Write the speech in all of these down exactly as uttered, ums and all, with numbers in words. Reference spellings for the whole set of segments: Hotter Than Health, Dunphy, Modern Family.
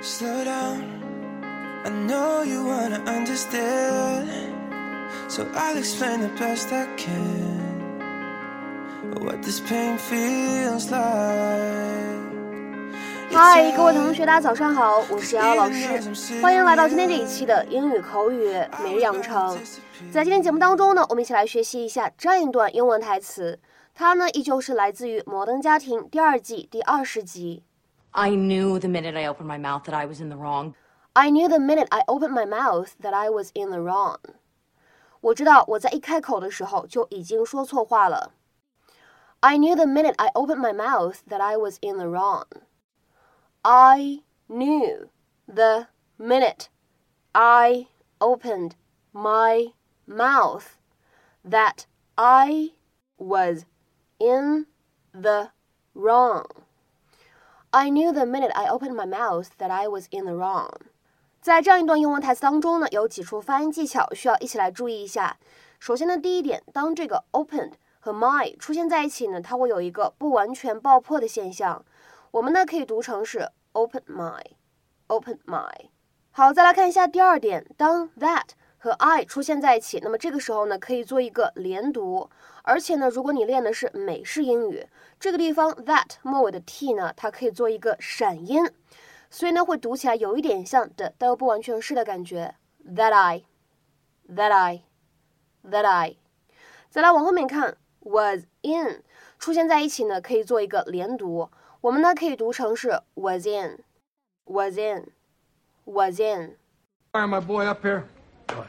Slow down, I know you wanna understand, so I'll explain the best I can what this pain feels like. 嗨，各位同学，大家早上好，我是瑶瑶老师，欢迎来到今天这一期的英语口语每日养成。在今天节目当中呢，我们一起来学习一下这样一段英文台词，它呢依旧是来自于《摩登家庭》第二季第二十集。I knew the minute I opened my mouth that I was in the wrong. I knew the minute I opened my mouth that I was in the wrong. 我知道我在一开口的时候就已经说错话了。I knew the minute I opened my mouth that I was in the wrong.I knew the minute I opened my mouth that I was in the wrong. I knew the minute I opened my mouth that I was in the wrong. 在这样一段英文台词当中呢，有几处发音技巧需要一起来注意一下。首先呢，第一点，当这个 opened 和 my 出现在一起呢，它会有一个不完全爆破的现象。我们呢可以读成是 open my, open my。 好，再来看一下第二点，当 that 和 I 出现在一起，那么这个时候呢可以做一个连读，而且呢如果你练的是美式英语，这个地方 that 末尾的 t 呢它可以做一个闪音，所以呢会读起来有一点像的，但又不完全是的感觉。 that I, that I, that I。 再来往后面看， was in 出现在一起呢可以做一个连读，我们呢可以读成是 was in, was in, was in. Fire my boy up here. What?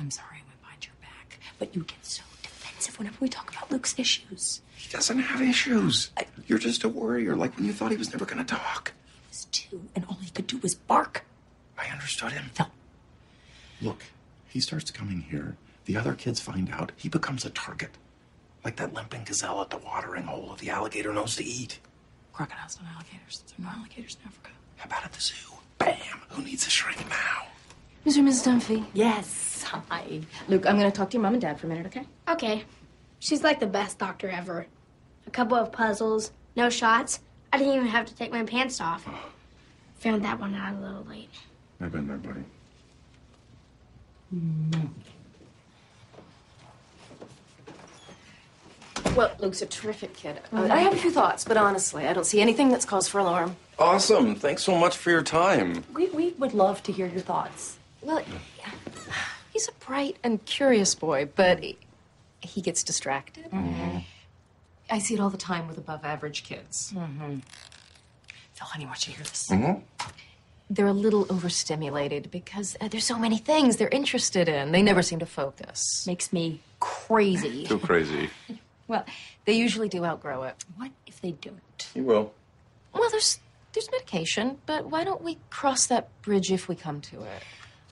I'm sorry I went behind your back, but you get so defensive whenever we talk about Luke's issues. He doesn't have issues. I, You're just a worrier, like when you thought he was never going to talk. He was two, and all he could do was bark. I understood him. No. Look, he starts coming here. The other kids find out. He becomes a target, like that limping gazelle at the watering hole of the alligator knows to eat.Crocodiles don't alligators. They're not alligators in Africa. How about at the zoo? Bam! Who needs a shrink now? Mister and Missus Dunphy. Yes. Hi. Luke, I'm going to talk to your mom and dad for a minute, okay? Okay. She's like the best doctor ever. A couple of puzzles, no shots. I didn't even have to take my pants off. Oh. Found that one out a little late. I've been there, buddy. Mm. Well, Luke's a terrific kid. Uh, I have a few thoughts, but honestly, I don't see anything that's cause for alarm. Awesome. Thanks so much for your time. We, we would love to hear your thoughts. Well, yeah. He's a bright and curious boy, but he, he gets distracted. Mm-hmm. I see it all the time with above-average kids. Mm-hmm. Phil, honey, I want you to hear this. Mm-hmm. They're a little overstimulated because uh, there's so many things they're interested in. They never seem to focus. Makes me crazy. Too crazy. Well, they usually do outgrow it. What if they don't? You will. Well, there's there's medication, but why don't we cross that bridge if we come to it?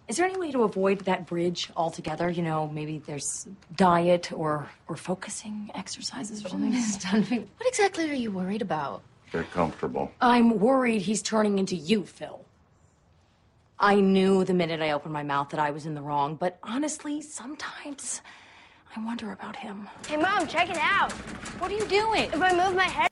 Is there any way to avoid that bridge altogether? You know, maybe there's diet or, or focusing exercises or something. Dunphy, what exactly are you worried about? They're comfortable. I'm worried he's turning into you, Phil. I knew the minute I opened my mouth that I was in the wrong, but honestly, sometimes...I wonder about him. Hey, Mom, check it out. What are you doing? If I move my head.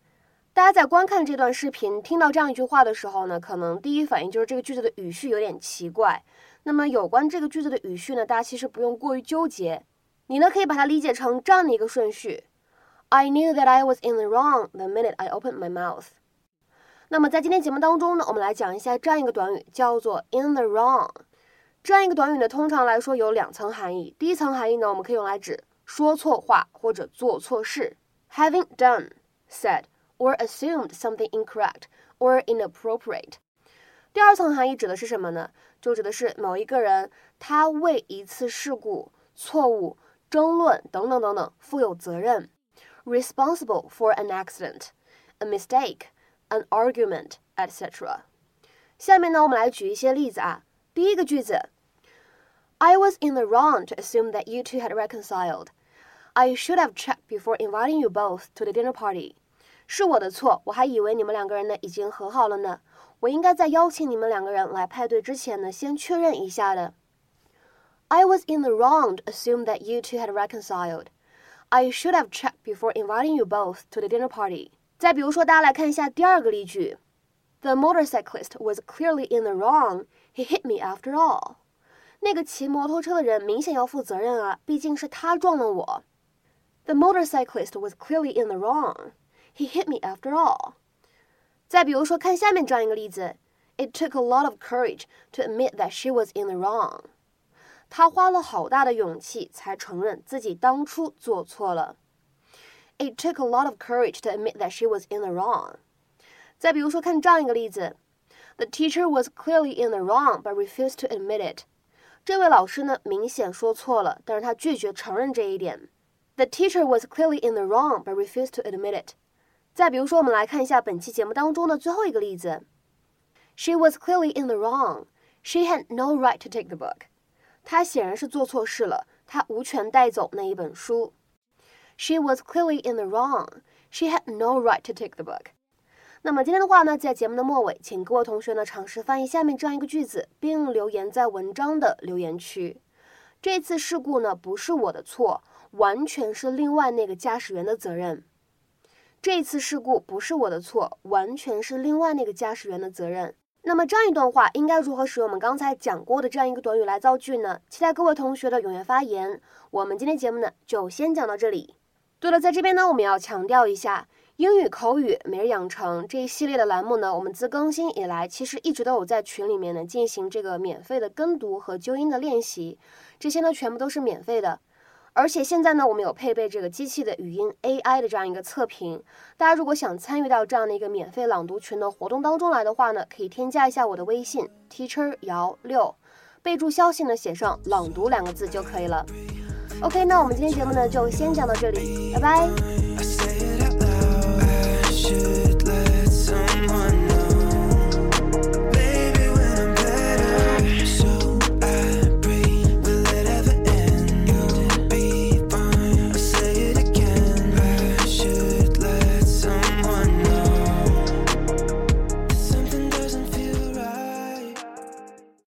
大家在观看这段视频，听到这样一句话的时候呢，可能第一反应就是这个句子的语序有点奇怪。那么有关这个句子的语序呢，大家其实不用过于纠结。你呢可以把它理解成这样的一个顺序 ：I knew that I was in the wrong the minute I opened my mouth. 那么在今天节目当中呢，我们来讲一下这样一个短语，叫做 in the wrong。这样一个短语呢，通常来说有两层含义。第一层含义呢，我们可以用来指。说错话或者做错事 having done, said, or assumed something incorrect or inappropriate. 第二层含义指的是什么呢？就指的是某一个人，他为一次事故、错误、争论等等等等负有责任 responsible for an accident, a mistake, an argument, et cetera. 下面呢，我们来举一些例子啊。第一个句子 I was in the wrong to assume that you two had reconciled.I should have checked before inviting you both to the dinner party. 是我的错，我还以为你们两个人呢已经和好了呢。我应该在邀请你们两个人来派对之前呢，先确认一下的。I was in the wrong to assume that you two had reconciled. I should have checked before inviting you both to the dinner party. 再比如说，大家来看一下第二个例句 The motorcyclist was clearly in the wrong. He hit me after all. 那个骑摩托车的人明显要负责任啊，毕竟是他撞了我。The motorcyclist was clearly in the wrong. He hit me after all. 再比如说，看下面这样一个例子 ：It took a lot of courage to admit that she was in the wrong. 她花了好大的勇气才承认自己当初做错了。It took a lot of courage to admit that she was in the wrong.再比如说，看这样一个例子 ：The teacher was clearly in the wrong, but refused to admit it. 这位老师呢，明显说错了，但是他拒绝承认这一点。The teacher was clearly in the wrong, but refused to admit it. 再比如说，我们来看一下本期节目当中的最后一个例子 ：She was clearly in the wrong. She had no right to take the book. 她显然是做错事了，她无权带走那一本书。She was clearly in the wrong. She had no right to take the book.那么今天的话呢，在节目的末尾，请各位同学呢尝试翻译下面这样一个句子，并留言在文章的留言区。这次事故呢不是我的错，完全是另外那个驾驶员的责任。这次事故不是我的错，完全是另外那个驾驶员的责任。那么这样一段话应该如何使用我们刚才讲过的这样一个短语来造句呢？期待各位同学的踊跃发言。我们今天节目呢就先讲到这里。对了，在这边呢我们要强调一下。英语口语每日养成这一系列的栏目呢，我们自更新以来，其实一直都有在群里面呢进行这个免费的跟读和纠音的练习，这些呢全部都是免费的。而且现在呢，我们有配备这个机器的语音 A I 的这样一个测评，大家如果想参与到这样的一个免费朗读群的活动当中来的话呢，可以添加一下我的微信 teacher 姚六，备注消息呢写上朗读两个字就可以了。OK， 那我们今天节目呢就先讲到这里，拜拜。I say it out loud, I should